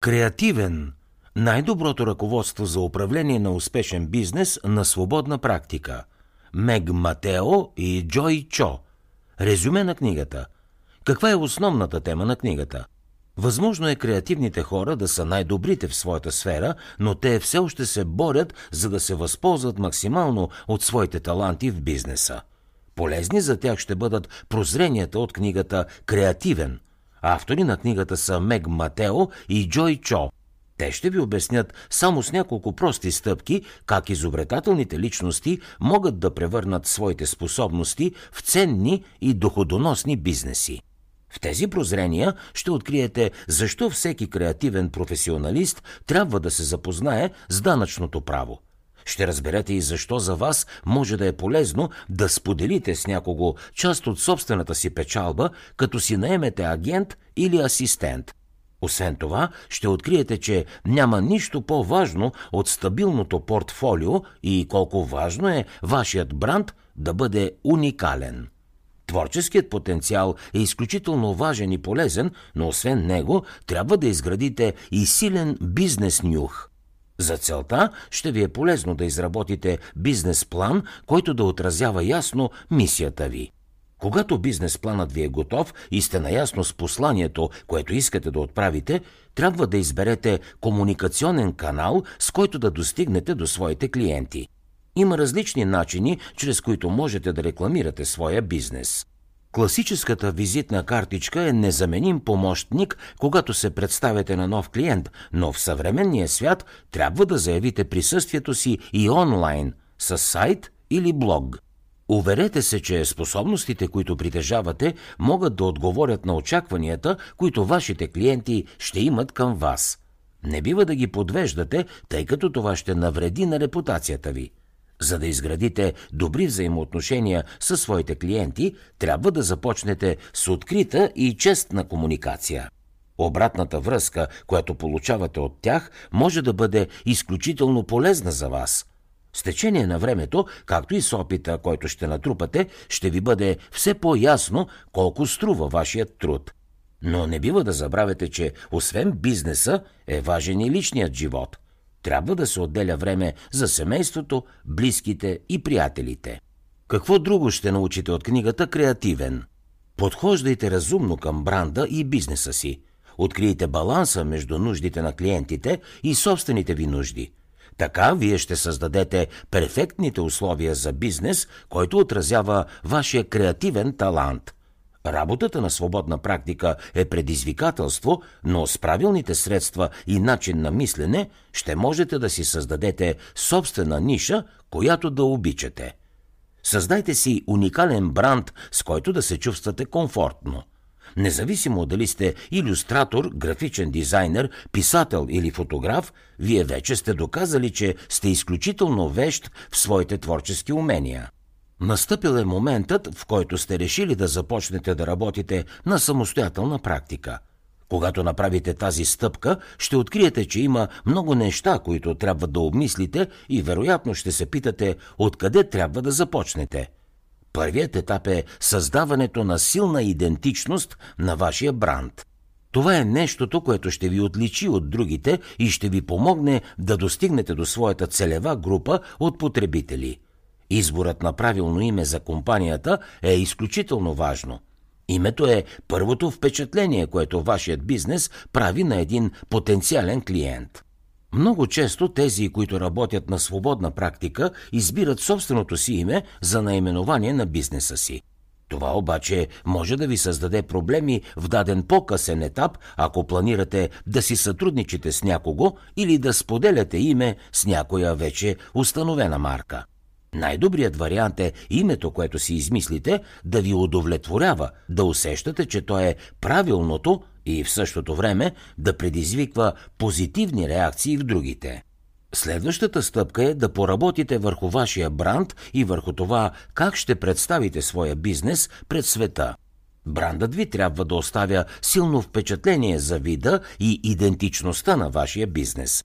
Креативен – най-доброто ръководство за управление на успешен бизнес на свободна практика. Мег Матео и Джой Чо. Резюме на книгата. Каква е основната тема на книгата? Възможно е креативните хора да са най-добрите в своята сфера, но те все още се борят, за да се възползват максимално от своите таланти в бизнеса. Полезни за тях ще бъдат прозренията от книгата «Креативен». Автори на книгата са Мег Матео и Джой Чо. Те ще ви обяснят само с няколко прости стъпки как изобретателните личности могат да превърнат своите способности в ценни и доходоносни бизнеси. В тези прозрения ще откриете защо всеки креативен професионалист трябва да се запознае с данъчното право. Ще разберете и защо за вас може да е полезно да споделите с някого част от собствената си печалба, като си наемете агент или асистент. Освен това, ще откриете, че няма нищо по-важно от стабилното портфолио и колко важно е вашият бранд да бъде уникален. Творческият потенциал е изключително важен и полезен, но освен него трябва да изградите и силен бизнес нюх. За целта ще ви е полезно да изработите бизнес план, който да отразява ясно мисията ви. Когато бизнес планът ви е готов и сте наясно с посланието, което искате да отправите, трябва да изберете комуникационен канал, с който да достигнете до своите клиенти. Има различни начини, чрез които можете да рекламирате своя бизнес. Класическата визитна картичка е незаменим помощник, когато се представяте на нов клиент, но в съвременния свят трябва да заявите присъствието си и онлайн, със сайт или блог. Уверете се, че способностите, които притежавате, могат да отговорят на очакванията, които вашите клиенти ще имат към вас. Не бива да ги подвеждате, тъй като това ще навреди на репутацията ви. За да изградите добри взаимоотношения със своите клиенти, трябва да започнете с открита и честна комуникация. Обратната връзка, която получавате от тях, може да бъде изключително полезна за вас. С течение на времето, както и с опита, който ще натрупате, ще ви бъде все по-ясно колко струва вашият труд. Но не бива да забравяте, че освен бизнеса е важен и личният живот. Трябва да се отделя време за семейството, близките и приятелите. Какво друго ще научите от книгата «Креативен»? Подхождайте разумно към бранда и бизнеса си. Открийте баланса между нуждите на клиентите и собствените ви нужди. Така вие ще създадете перфектните условия за бизнес, който отразява вашия креативен талант. Работата на свободна практика е предизвикателство, но с правилните средства и начин на мислене ще можете да си създадете собствена ниша, която да обичате. Създайте си уникален бранд, с който да се чувствате комфортно. Независимо дали сте илюстратор, графичен дизайнер, писател или фотограф, вие вече сте доказали, че сте изключително вещ в своите творчески умения. Настъпил е моментът, в който сте решили да започнете да работите на самостоятелна практика. Когато направите тази стъпка, ще откриете, че има много неща, които трябва да обмислите и вероятно ще се питате откъде трябва да започнете. Първият етап е създаването на силна идентичност на вашия бранд. Това е нещото, което ще ви отличи от другите и ще ви помогне да достигнете до своята целева група от потребители. Изборът на правилно име за компанията е изключително важно. Името е първото впечатление, което вашият бизнес прави на един потенциален клиент. Много често тези, които работят на свободна практика, избират собственото си име за наименование на бизнеса си. Това обаче може да ви създаде проблеми в даден по-късен етап, ако планирате да си сътрудничите с някого или да споделяте име с някоя вече установена марка. Най-добрият вариант е името, което си измислите, да ви удовлетворява, да усещате, че то е правилното и в същото време да предизвиква позитивни реакции в другите. Следващата стъпка е да поработите върху вашия бранд и върху това как ще представите своя бизнес пред света. Брандът ви трябва да оставя силно впечатление за вида и идентичността на вашия бизнес.